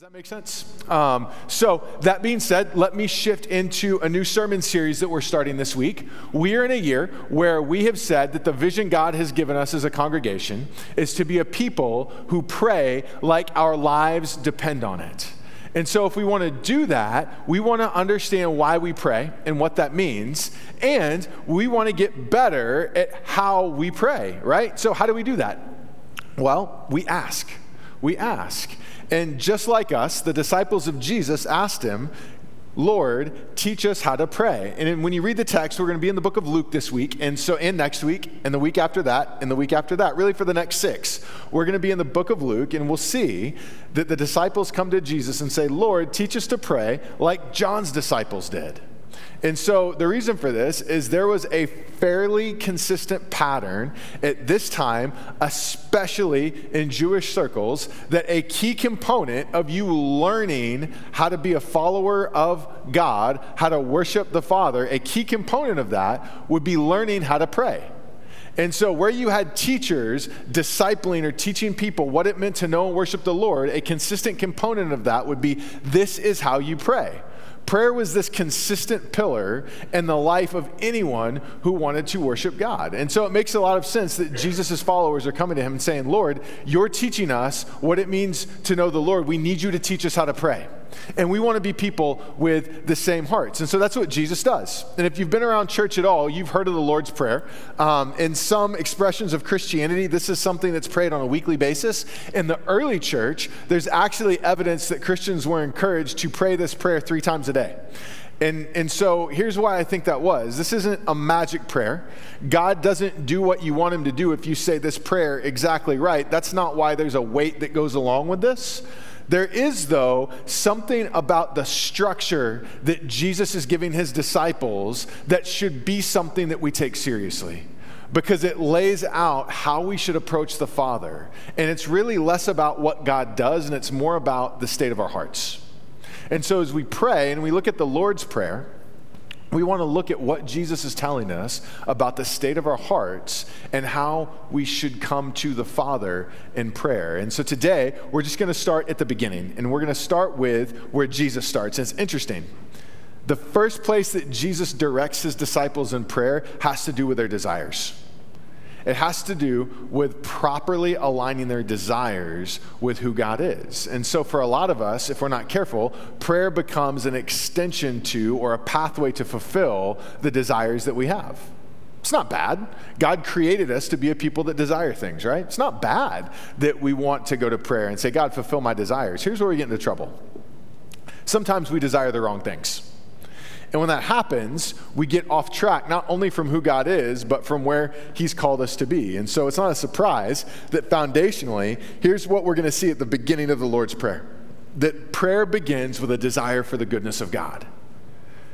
Does that make sense? So that being said, let me shift into a new sermon series that we're starting this week. We are in a year where we have said that the vision God has given us as a congregation is to be a people who pray like our lives depend on it. And so if we want to do that, we want to understand why we pray and what that means, and we want to get better at how we pray, right? So how do we do that? Well, we ask. And just like us, the disciples of Jesus asked him, Lord, teach us how to pray. And when you read the text, we're going to be in the book of Luke this week, and next week, and the week after that, and the week after that, really for the next 6. We're going to be in the book of Luke, and we'll see that the disciples come to Jesus and say, Lord, teach us to pray like John's disciples did. And so the reason for this is there was a fairly consistent pattern at this time, especially in Jewish circles, that a key component of you learning how to be a follower of God, how to worship the Father, a key component of that would be learning how to pray. And so where you had teachers discipling or teaching people what it meant to know and worship the Lord, a consistent component of that would be, this is how you pray. Prayer was this consistent pillar in the life of anyone who wanted to worship God. And so it makes a lot of sense that Jesus' followers are coming to him and saying, Lord, you're teaching us what it means to know the Lord. We need you to teach us how to pray. And we want to be people with the same hearts. And so that's what Jesus does. And if you've been around church at all, you've heard of the Lord's Prayer. In some expressions of Christianity, this is something that's prayed on a weekly basis. In the early church, there's actually evidence that Christians were encouraged to pray this prayer 3 times a day. And so here's why I think that was. This isn't a magic prayer. God doesn't do what you want him to do if you say this prayer exactly right. That's not why there's a weight that goes along with this. There is, though, something about the structure that Jesus is giving his disciples that should be something that we take seriously, because it lays out how we should approach the Father. And it's really less about what God does, and it's more about the state of our hearts. And so as we pray and we look at the Lord's Prayer, we want to look at what Jesus is telling us about the state of our hearts and how we should come to the Father in prayer. And so today, we're just going to start at the beginning, and we're going to start with where Jesus starts. And it's interesting. The first place that Jesus directs his disciples in prayer has to do with their desires. It has to do with properly aligning their desires with who God is. And so for a lot of us, if we're not careful, prayer becomes an extension to or a pathway to fulfill the desires that we have. It's not bad. God created us to be a people that desire things, right? It's not bad that we want to go to prayer and say, God, fulfill my desires. Here's where we get into trouble. Sometimes we desire the wrong things. And when that happens, we get off track, not only from who God is, but from where he's called us to be. And so it's not a surprise that foundationally, here's what we're going to see at the beginning of the Lord's Prayer, that prayer begins with a desire for the goodness of God.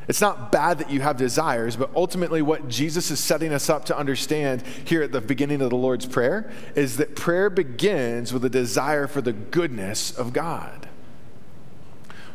It's not bad that you have desires, but ultimately what Jesus is setting us up to understand here at the beginning of the Lord's Prayer is that prayer begins with a desire for the goodness of God.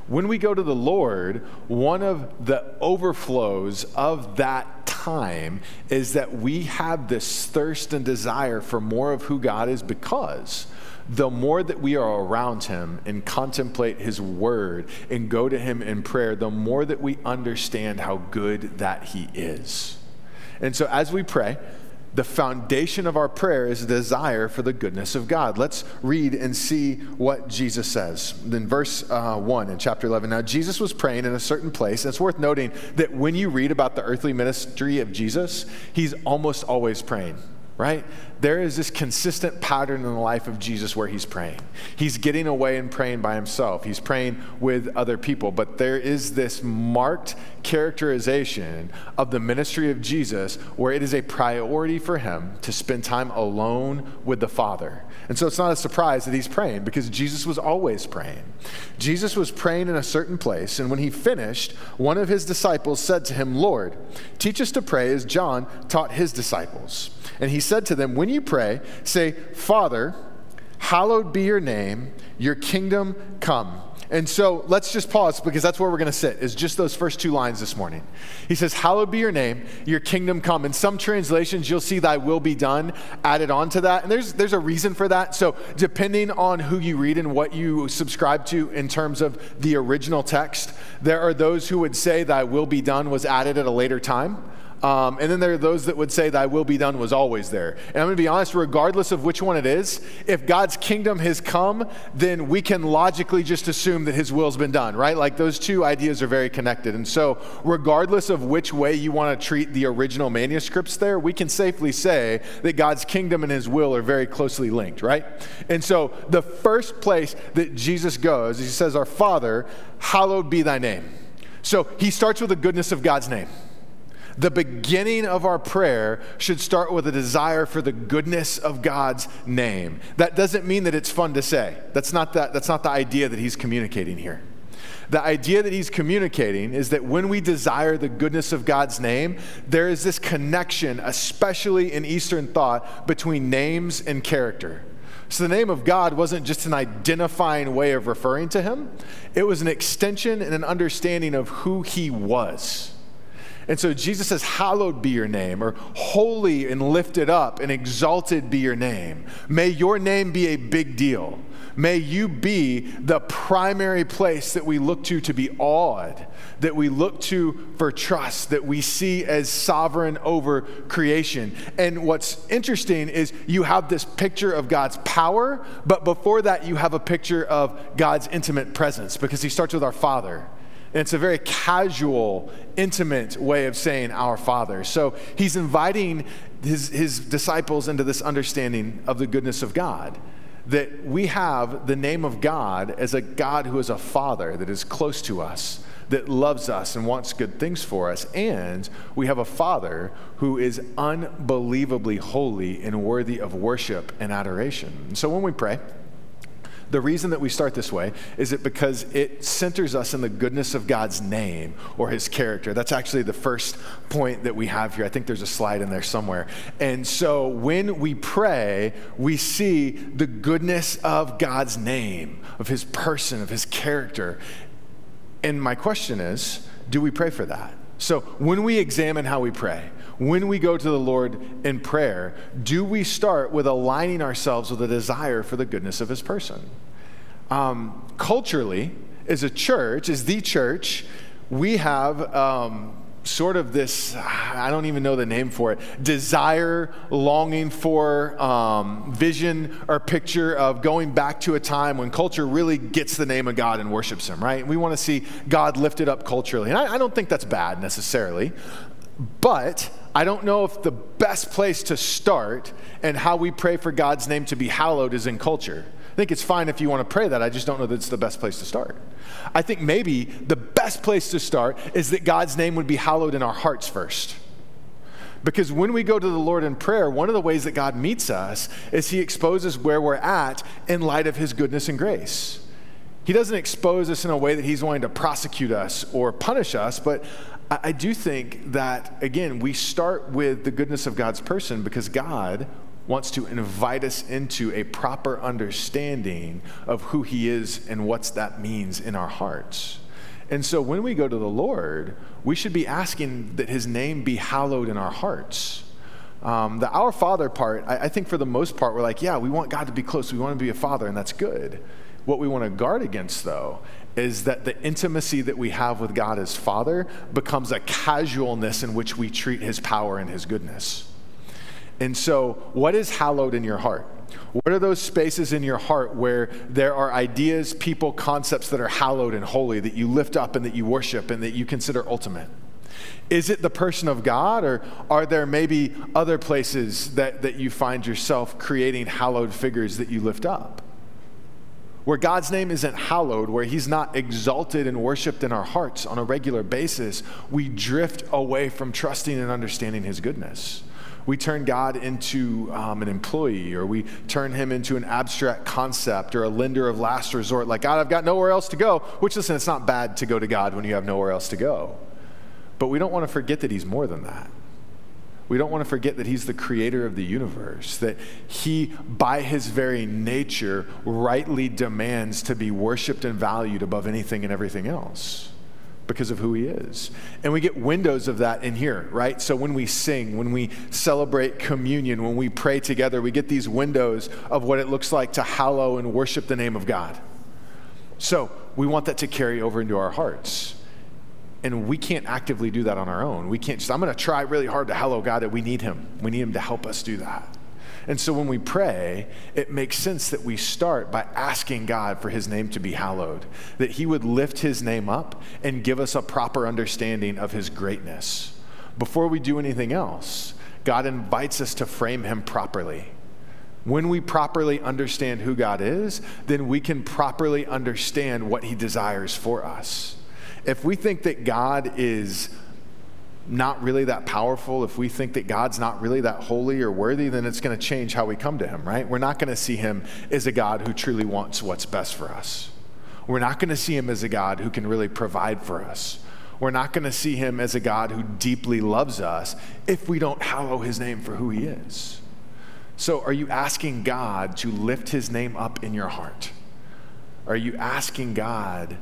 When we go to the Lord, one of the overflows of that time is that we have this thirst and desire for more of who God is, because the more that we are around him and contemplate his word and go to him in prayer, the more that we understand how good that he is. And so as we pray, the foundation of our prayer is a desire for the goodness of God. Let's read and see what Jesus says. In verse 1 in chapter 11, now Jesus was praying in a certain place. And it's worth noting that when you read about the earthly ministry of Jesus, he's almost always praying, right? There is this consistent pattern in the life of Jesus where he's praying. He's getting away and praying by himself. He's praying with other people. But there is this marked characterization of the ministry of Jesus where it is a priority for him to spend time alone with the Father. And so it's not a surprise that he's praying, because Jesus was always praying. Jesus was praying in a certain place, and when he finished, one of his disciples said to him, Lord, teach us to pray as John taught his disciples. And he said to them, when you pray, say, Father, hallowed be your name, your kingdom come. And so let's just pause, because that's where we're going to sit, is just those first two lines this morning. He says, hallowed be your name, your kingdom come. In some translations, you'll see thy will be done added on to that. And there's a reason for that. So depending on who you read and what you subscribe to in terms of the original text, there are those who would say thy will be done was added at a later time. And then there are those that would say thy will be done was always there. And I'm going to be honest, regardless of which one it is, if God's kingdom has come, then we can logically just assume that his will's been done, right? Like those two ideas are very connected. And so regardless of which way you want to treat the original manuscripts there, we can safely say that God's kingdom and his will are very closely linked, right? And so the first place that Jesus goes, he says, our Father, hallowed be thy name. So he starts with the goodness of God's name. The beginning of our prayer should start with a desire for the goodness of God's name. That doesn't mean that it's fun to say. That's not the idea that he's communicating here. The idea that he's communicating is that when we desire the goodness of God's name, there is this connection, especially in Eastern thought, between names and character. So the name of God wasn't just an identifying way of referring to him. It was an extension and an understanding of who he was. And so Jesus says, hallowed be your name, or holy and lifted up and exalted be your name. May your name be a big deal. May you be the primary place that we look to be awed, that we look to for trust, that we see as sovereign over creation. And what's interesting is you have this picture of God's power, but before that you have a picture of God's intimate presence, because he starts with our Father. And it's a very casual, intimate way of saying our Father. So he's inviting his disciples into this understanding of the goodness of God, that we have the name of God as a God who is a Father that is close to us, that loves us and wants good things for us. And we have a Father who is unbelievably holy and worthy of worship and adoration. So when we pray, the reason that we start this way is it because it centers us in the goodness of God's name or his character. That's actually the first point that we have here. I think there's a slide in there somewhere. And so when we pray, we see the goodness of God's name, of his person, of his character. And my question is, do we pray for that? So when we examine how we pray, when we go to the Lord in prayer, do we start with aligning ourselves with a desire for the goodness of his person? Culturally, as a church, as the church, we have sort of this, I don't even know the name for it, desire, longing for, vision or picture of going back to a time when culture really gets the name of God and worships him, right? We want to see God lifted up culturally. And I don't think that's bad necessarily, but I don't know if the best place to start and how we pray for God's name to be hallowed is in culture. I think it's fine if you want to pray that. I just don't know that it's the best place to start. I think maybe the best place to start is that God's name would be hallowed in our hearts first. Because when we go to the Lord in prayer, one of the ways that God meets us is he exposes where we're at in light of his goodness and grace. He doesn't expose us in a way that he's wanting to prosecute us or punish us, but I do think that, again, we start with the goodness of God's person because God wants to invite us into a proper understanding of who he is and what that means in our hearts. And so when we go to the Lord, we should be asking that his name be hallowed in our hearts. The Our Father part, I think for the most part, we're like, yeah, we want God to be close. We want to be a father, and that's good. What we want to guard against, though, is that the intimacy that we have with God as Father becomes a casualness in which we treat his power and his goodness. And so what is hallowed in your heart? What are those spaces in your heart where there are ideas, people, concepts that are hallowed and holy, that you lift up and that you worship and that you consider ultimate? Is it the person of God, or are there maybe other places that you find yourself creating hallowed figures that you lift up? Where God's name isn't hallowed, where he's not exalted and worshiped in our hearts on a regular basis, we drift away from trusting and understanding his goodness. We turn God into an employee, or we turn him into an abstract concept or a lender of last resort. Like, God, I've got nowhere else to go, which, listen, it's not bad to go to God when you have nowhere else to go. But we don't want to forget that he's more than that. We don't want to forget that he's the creator of the universe, that he, by his very nature, rightly demands to be worshiped and valued above anything and everything else because of who he is. And we get windows of that in here, right? So when we sing, when we celebrate communion, when we pray together, we get these windows of what it looks like to hallow and worship the name of God. So we want that to carry over into our hearts. And we can't actively do that on our own. We can't just, I'm going to try really hard to hallow God, that we need him. We need him to help us do that. And so when we pray, it makes sense that we start by asking God for his name to be hallowed, that he would lift his name up and give us a proper understanding of his greatness. Before we do anything else, God invites us to frame him properly. When we properly understand who God is, then we can properly understand what he desires for us. If we think that God is not really that powerful, if we think that God's not really that holy or worthy, then it's going to change how we come to him, right? We're not going to see him as a God who truly wants what's best for us. We're not going to see him as a God who can really provide for us. We're not going to see him as a God who deeply loves us if we don't hallow his name for who he is. So are you asking God to lift his name up in your heart? Are you asking God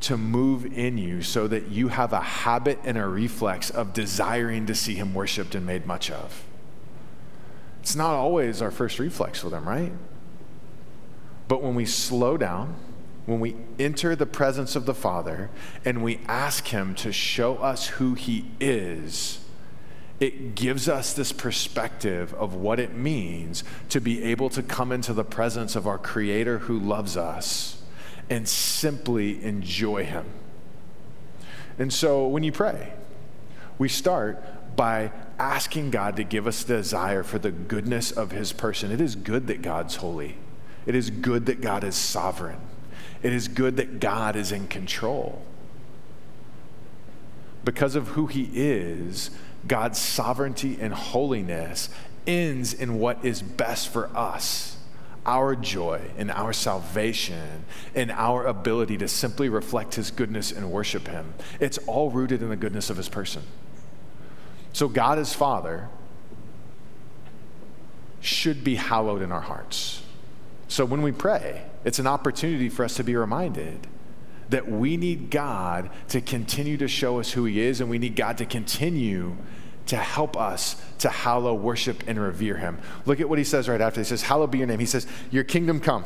to move in you so that you have a habit and a reflex of desiring to see him worshiped and made much of? It's not always our first reflex with him, right? But when we slow down, when we enter the presence of the Father and we ask him to show us who he is, it gives us this perspective of what it means to be able to come into the presence of our Creator who loves us and simply enjoy him. And so when you pray, we start by asking God to give us the desire for the goodness of his person. It is good that God's holy. It is good that God is sovereign. It is good that God is in control. Because of who he is, God's sovereignty and holiness ends in what is best for us. Our joy and our salvation and our ability to simply reflect his goodness and worship him. It's all rooted in the goodness of his person. So God as Father should be hallowed in our hearts. So when we pray, it's an opportunity for us to be reminded that we need God to continue to show us who he is, and we need God to continue to help us to hallow, worship, and revere him. Look at what he says right after. He says, hallowed be your name. He says, your kingdom come.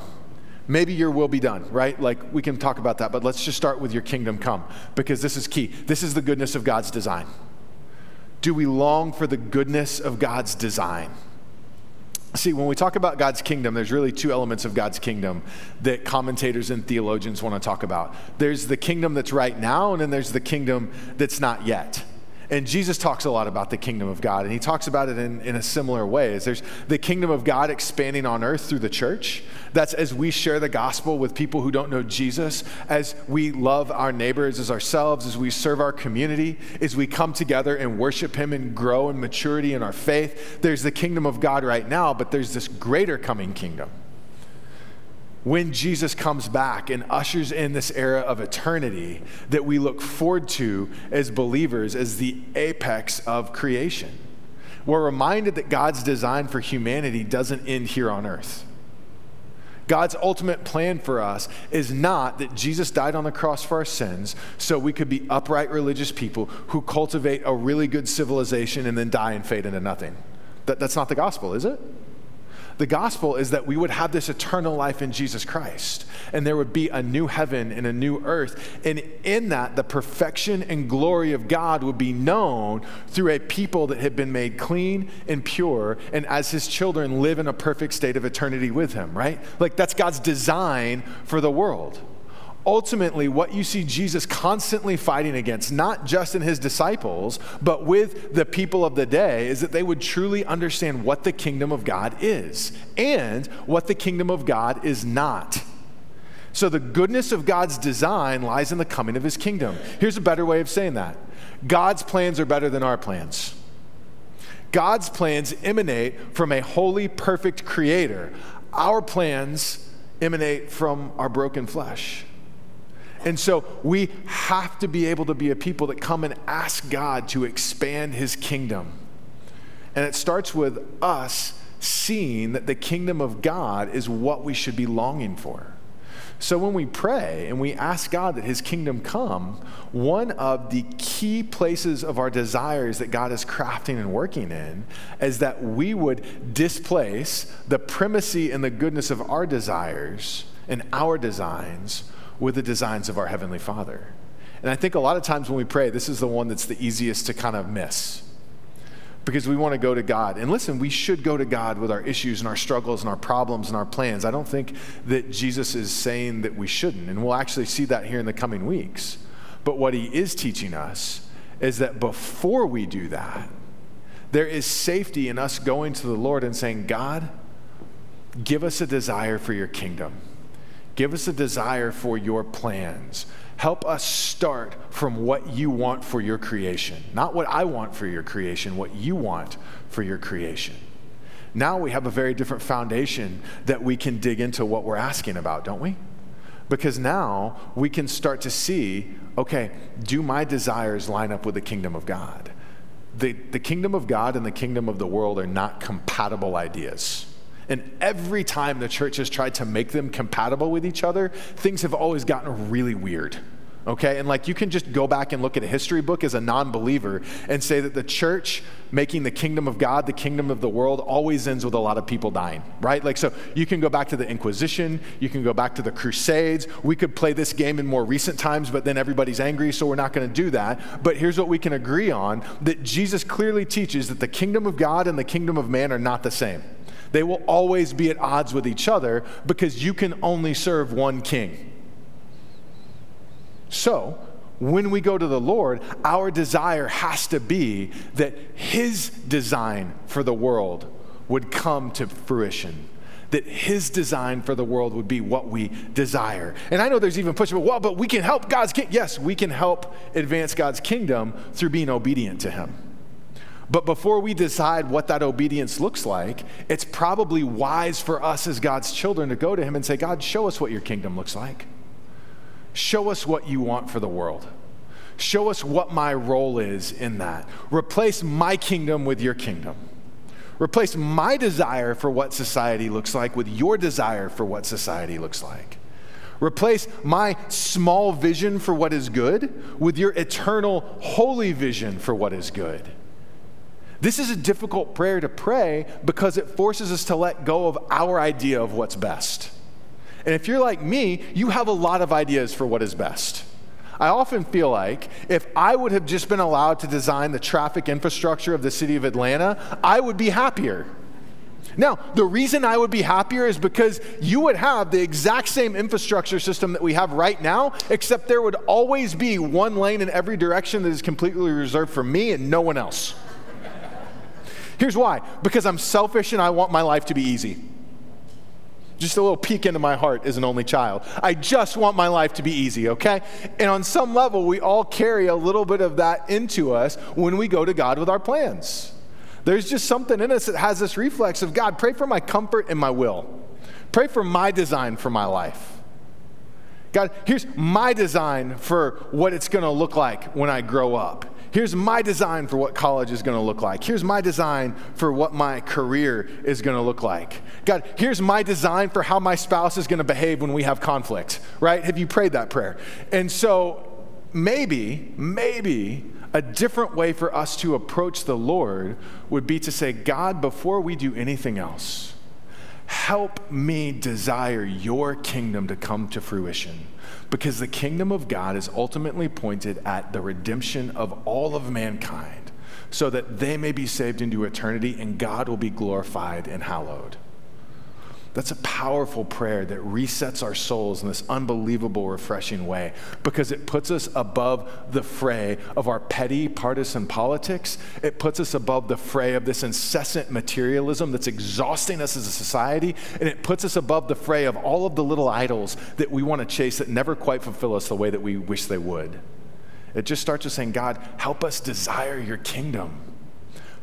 Maybe your will be done, right? Like, we can talk about that, but let's just start with your kingdom come, because this is key. This is the goodness of God's design. Do we long for the goodness of God's design? See, when we talk about God's kingdom, there's really two elements of God's kingdom that commentators and theologians want to talk about. There's the kingdom that's right now, and then there's the kingdom that's not yet. And Jesus talks a lot about the kingdom of God, and he talks about it in a similar way. There's the kingdom of God expanding on earth through the church. That's as we share the gospel with people who don't know Jesus, as we love our neighbors as ourselves, as we serve our community, as we come together and worship him and grow in maturity in our faith. There's the kingdom of God right now, but there's this greater coming kingdom. When Jesus comes back and ushers in this era of eternity that we look forward to as believers as the apex of creation. We're reminded that God's design for humanity doesn't end here on earth. God's ultimate plan for us is not that Jesus died on the cross for our sins so we could be upright religious people who cultivate a really good civilization and then die and fade into nothing. That's not the gospel, is it? The gospel is that we would have this eternal life in Jesus Christ, and there would be a new heaven and a new earth, and in that, the perfection and glory of God would be known through a people that had been made clean and pure, and as his children live in a perfect state of eternity with him, right? Like, that's God's design for the world. Ultimately, what you see Jesus constantly fighting against, not just in his disciples, but with the people of the day, is that they would truly understand what the kingdom of God is and what the kingdom of God is not. So the goodness of God's design lies in the coming of his kingdom. Here's a better way of saying that. God's plans are better than our plans. God's plans emanate from a holy, perfect creator. Our plans emanate from our broken flesh. And so we have to be able to be a people that come and ask God to expand his kingdom. And it starts with us seeing that the kingdom of God is what we should be longing for. So when we pray and we ask God that his kingdom come, one of the key places of our desires that God is crafting and working in is that we would displace the primacy and the goodness of our desires and our designs with the designs of our Heavenly Father. And I think a lot of times when we pray, this is the one that's the easiest to kind of miss, because we want to go to God. And listen, we should go to God with our issues and our struggles and our problems and our plans. I don't think that Jesus is saying that we shouldn't, and we'll actually see that here in the coming weeks. But what he is teaching us is that before we do that, there is safety in us going to the Lord and saying, God, give us a desire for your kingdom. Give us a desire for your plans. Help us start from what you want for your creation. Not what I want for your creation, what you want for your creation. Now we have a very different foundation that we can dig into what we're asking about, don't we? Because now we can start to see, okay, do my desires line up with the kingdom of God? The kingdom of God and the kingdom of the world are not compatible ideas. And every time the church has tried to make them compatible with each other, things have always gotten really weird, okay? And like you can just go back and look at a history book as a non-believer and say that the church making the kingdom of God the kingdom of the world always ends with a lot of people dying, right? Like, so you can go back to the Inquisition, you can go back to the Crusades. We could play this game in more recent times, but then everybody's angry, so we're not going to do that. But here's what we can agree on, that Jesus clearly teaches that the kingdom of God and the kingdom of man are not the same. They will always be at odds with each other because you can only serve one king. So when we go to the Lord, our desire has to be that his design for the world would come to fruition, that his design for the world would be what we desire. And I know there's even pushback, well, but we can help God's kingdom. Yes, we can help advance God's kingdom through being obedient to him. But before we decide what that obedience looks like, it's probably wise for us as God's children to go to him and say, God, show us what your kingdom looks like. Show us what you want for the world. Show us what my role is in that. Replace my kingdom with your kingdom. Replace my desire for what society looks like with your desire for what society looks like. Replace my small vision for what is good with your eternal, holy vision for what is good. This is a difficult prayer to pray because it forces us to let go of our idea of what's best. And if you're like me, you have a lot of ideas for what is best. I often feel like if I would have just been allowed to design the traffic infrastructure of the city of Atlanta, I would be happier. Now, the reason I would be happier is because you would have the exact same infrastructure system that we have right now, except there would always be one lane in every direction that is completely reserved for me and no one else. Here's why. Because I'm selfish and I want my life to be easy. Just a little peek into my heart as an only child. I just want my life to be easy, okay? And on some level, we all carry a little bit of that into us when we go to God with our plans. There's just something in us that has this reflex of, God, pray for my comfort and my will. Pray for my design for my life. God, here's my design for what it's going to look like when I grow up. Here's my design for what college is going to look like. Here's my design for what my career is going to look like. God, here's my design for how my spouse is going to behave when we have conflict, right? Have you prayed that prayer? And so maybe a different way for us to approach the Lord would be to say, God, before we do anything else, help me desire your kingdom to come to fruition. Because the kingdom of God is ultimately pointed at the redemption of all of mankind so that they may be saved into eternity and God will be glorified and hallowed. That's a powerful prayer that resets our souls in this unbelievable, refreshing way because it puts us above the fray of our petty partisan politics. It puts us above the fray of this incessant materialism that's exhausting us as a society, and it puts us above the fray of all of the little idols that we want to chase that never quite fulfill us the way that we wish they would. It just starts us saying, God, help us desire your kingdom.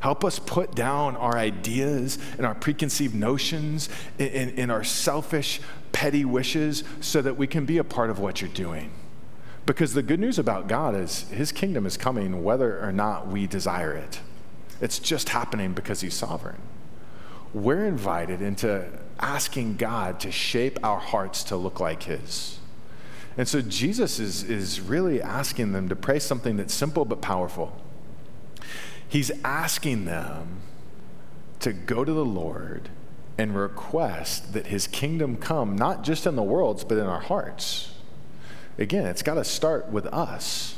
Help us put down our ideas and our preconceived notions and our selfish, petty wishes so that we can be a part of what you're doing. Because the good news about God is his kingdom is coming whether or not we desire it. It's just happening because he's sovereign. We're invited into asking God to shape our hearts to look like his. And so Jesus is really asking them to pray something that's simple but powerful. He's asking them to go to the Lord and request that his kingdom come, not just in the world's, but in our hearts. Again, it's got to start with us.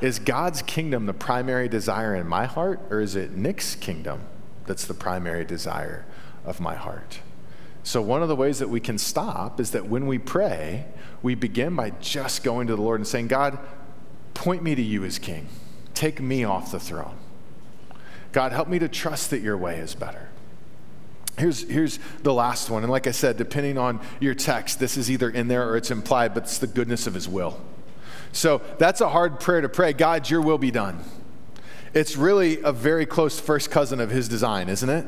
Is God's kingdom the primary desire in my heart, or is it Nick's kingdom that's the primary desire of my heart? So one of the ways that we can stop is that when we pray, we begin by just going to the Lord and saying, God, point me to you as king. Take me off the throne. God, help me to trust that your way is better. Here's the last one. And like I said, depending on your text, this is either in there or it's implied, but it's the goodness of his will. So that's a hard prayer to pray. God, your will be done. It's really a very close first cousin of his design, isn't it?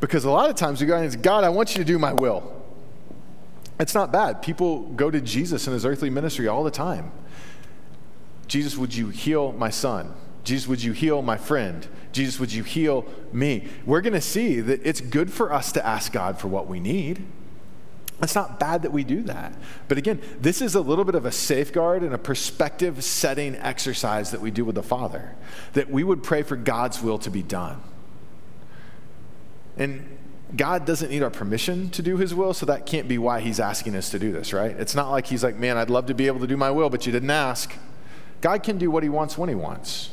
Because a lot of times we go and say, God, I want you to do my will. It's not bad. People go to Jesus in his earthly ministry all the time. Jesus, would you heal my son? Jesus, would you heal my friend? Jesus, would you heal me? We're going to see that it's good for us to ask God for what we need. It's not bad that we do that. But again, this is a little bit of a safeguard and a perspective setting exercise that we do with the Father, that we would pray for God's will to be done. And God doesn't need our permission to do his will, so that can't be why he's asking us to do this, right? It's not like he's like, man, I'd love to be able to do my will, but you didn't ask. God can do what he wants when he wants.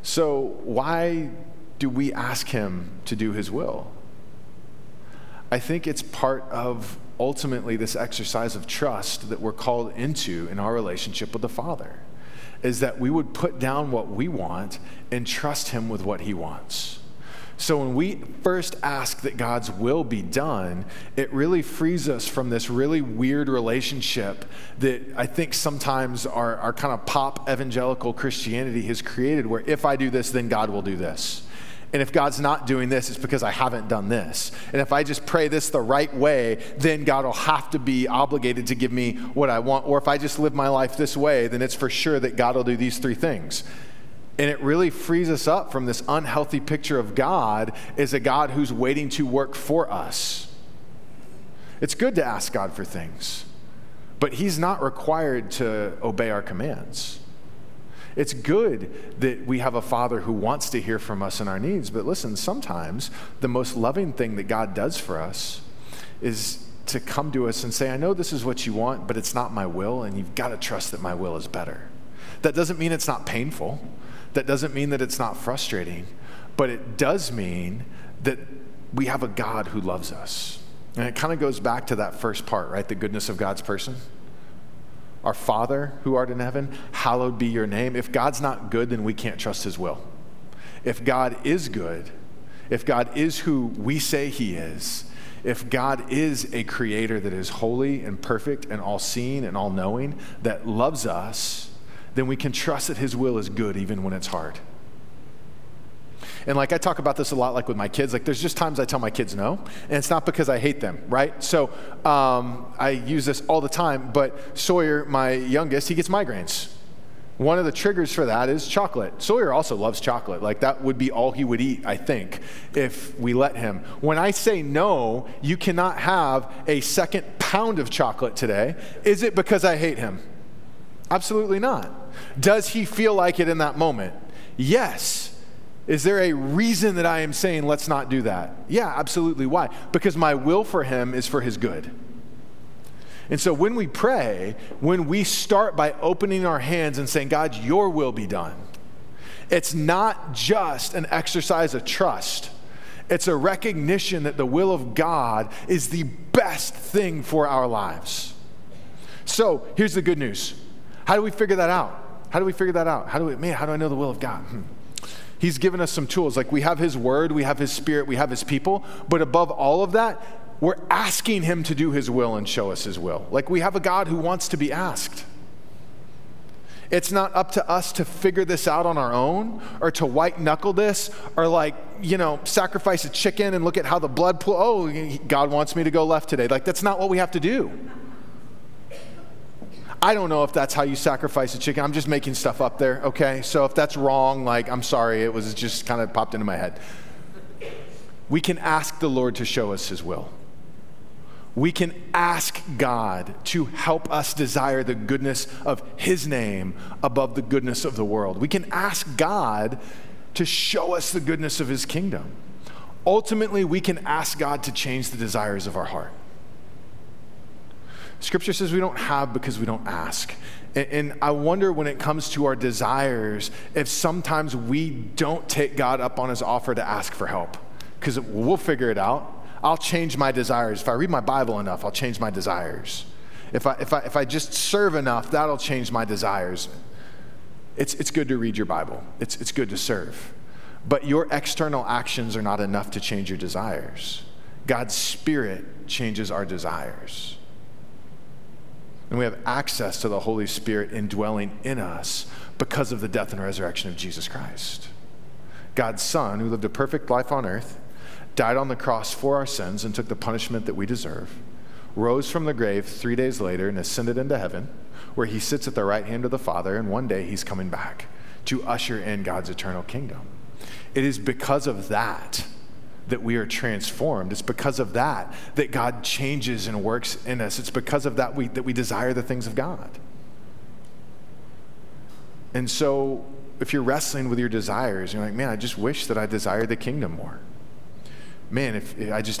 So why do we ask him to do his will? I think it's part of ultimately this exercise of trust that we're called into in our relationship with the Father, is that we would put down what we want and trust him with what he wants. So when we first ask that God's will be done, it really frees us from this really weird relationship that I think sometimes our kind of pop evangelical Christianity has created, where if I do this, then God will do this. And if God's not doing this, it's because I haven't done this. And if I just pray this the right way, then God will have to be obligated to give me what I want. Or if I just live my life this way, then it's for sure that God will do these three things. And it really frees us up from this unhealthy picture of God as a God who's waiting to work for us. It's good to ask God for things, but he's not required to obey our commands. It's good that we have a Father who wants to hear from us in our needs, but listen, sometimes the most loving thing that God does for us is to come to us and say, I know this is what you want, but it's not my will, and you've got to trust that my will is better. That doesn't mean it's not painful. That doesn't mean that it's not frustrating, but it does mean that we have a God who loves us. And it kind of goes back to that first part, right? The goodness of God's person. Our Father who art in heaven, hallowed be your name. If God's not good, then we can't trust his will. If God is good, if God is who we say he is, if God is a creator that is holy and perfect and all-seeing and all-knowing, that loves us, then we can trust that his will is good even when it's hard. And like I talk about this a lot, like with my kids, like there's just times I tell my kids no, and it's not because I hate them, right? So I use this all the time, but Sawyer, my youngest, he gets migraines. One of the triggers for that is chocolate. Sawyer also loves chocolate. Like that would be all he would eat, I think, if we let him. When I say no, you cannot have a second pound of chocolate today. Is it because I hate him? Absolutely not. Does he feel like it in that moment? Yes. Is there a reason that I am saying, let's not do that? Yeah, absolutely. Why? Because my will for him is for his good. And so when we pray, when we start by opening our hands and saying, God, your will be done, it's not just an exercise of trust. It's a recognition that the will of God is the best thing for our lives. So here's the good news. How do we figure that out? How do I know the will of God? He's given us some tools. Like we have his word, we have his spirit, we have his people. But above all of that, we're asking him to do his will and show us his will. Like we have a God who wants to be asked. It's not up to us to figure this out on our own, or to white knuckle this, or like, sacrifice a chicken and look at how the blood pool. Oh, God wants me to go left today. Like that's not what we have to do. I don't know if that's how you sacrifice a chicken. I'm just making stuff up there, okay? So if that's wrong, like, I'm sorry. It was just kind of popped into my head. We can ask the Lord to show us his will. We can ask God to help us desire the goodness of his name above the goodness of the world. We can ask God to show us the goodness of his kingdom. Ultimately, we can ask God to change the desires of our heart. Scripture says we don't have because we don't ask. And I wonder when it comes to our desires, if sometimes we don't take God up on his offer to ask for help. Because we'll figure it out. I'll change my desires. If I read my Bible enough, I'll change my desires. If I just serve enough, that'll change my desires. It's good to read your Bible. It's good to serve. But your external actions are not enough to change your desires. God's Spirit changes our desires. And we have access to the Holy Spirit indwelling in us because of the death and resurrection of Jesus Christ. God's Son, who lived a perfect life on earth, died on the cross for our sins and took the punishment that we deserve, rose from the grave 3 days later and ascended into heaven, where he sits at the right hand of the Father, and one day he's coming back to usher in God's eternal kingdom. It is because of that we are transformed. It's because of that God changes and works in us. It's because of that we desire the things of God. And so if you're wrestling with your desires, you're like, man, I just wish that I desired the kingdom more. Man,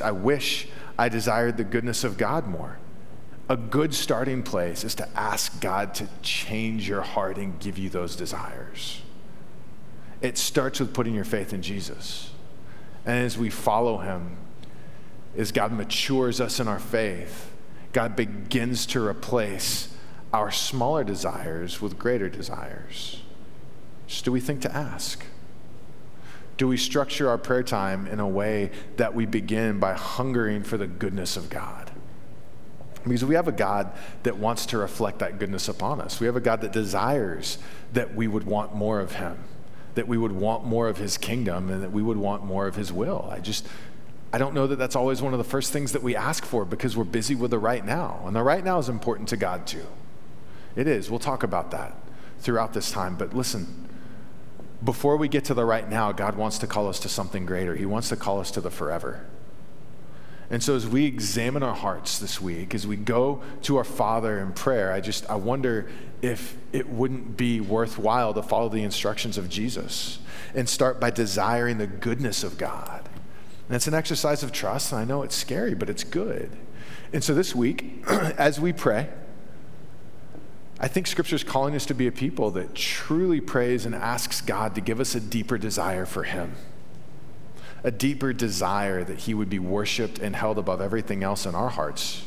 I wish I desired the goodness of God more. A good starting place is to ask God to change your heart and give you those desires. It starts with putting your faith in Jesus. And as we follow him, as God matures us in our faith, God begins to replace our smaller desires with greater desires. Just do we think to ask? Do we structure our prayer time in a way that we begin by hungering for the goodness of God? Because we have a God that wants to reflect that goodness upon us. We have a God that desires that we would want more of him, that we would want more of his kingdom, and that we would want more of his will. I don't know that that's always one of the first things that we ask for, because we're busy with the right now. And the right now is important to God too. It is. We'll talk about that throughout this time. But listen, before we get to the right now, God wants to call us to something greater. He wants to call us to the forever. And so as we examine our hearts this week, as we go to our Father in prayer, I wonder if it wouldn't be worthwhile to follow the instructions of Jesus and start by desiring the goodness of God. And it's an exercise of trust, and I know it's scary, but it's good. And so this week, as we pray, I think Scripture is calling us to be a people that truly prays and asks God to give us a deeper desire for him. A deeper desire that he would be worshiped and held above everything else in our hearts.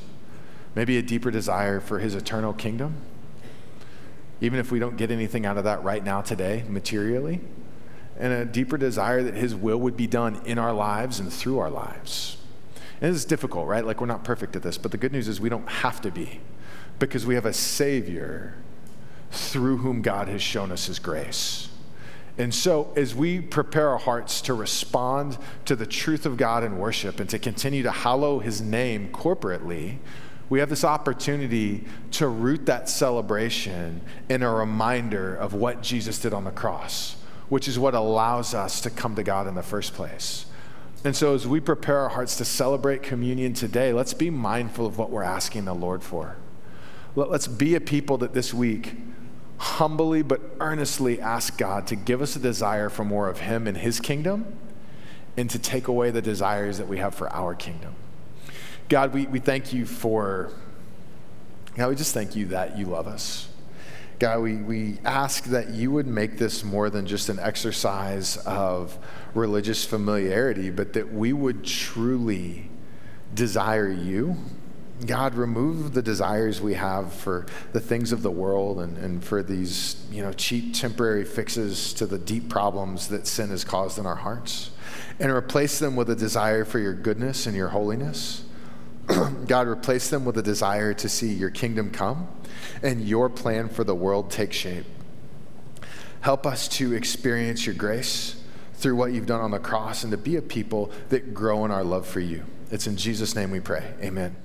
Maybe a deeper desire for his eternal kingdom. Even if we don't get anything out of that right now today, materially. And a deeper desire that his will would be done in our lives and through our lives. And this is difficult, right? Like, we're not perfect at this, but the good news is we don't have to be, because we have a Savior through whom God has shown us his grace. And so as we prepare our hearts to respond to the truth of God in worship and to continue to hallow his name corporately, we have this opportunity to root that celebration in a reminder of what Jesus did on the cross, which is what allows us to come to God in the first place. And so as we prepare our hearts to celebrate communion today, let's be mindful of what we're asking the Lord for. Let's be a people that this week humbly but earnestly ask God to give us a desire for more of him and his kingdom, and to take away the desires that we have for our kingdom. God, we thank you for, God, we just thank you that you love us. God, we ask that you would make this more than just an exercise of religious familiarity, but that we would truly desire you. God, remove the desires we have for the things of the world and for these, cheap temporary fixes to the deep problems that sin has caused in our hearts, and replace them with a desire for your goodness and your holiness. God, replace them with a desire to see your kingdom come and your plan for the world take shape. Help us to experience your grace through what you've done on the cross, and to be a people that grow in our love for you. It's in Jesus' name we pray. Amen.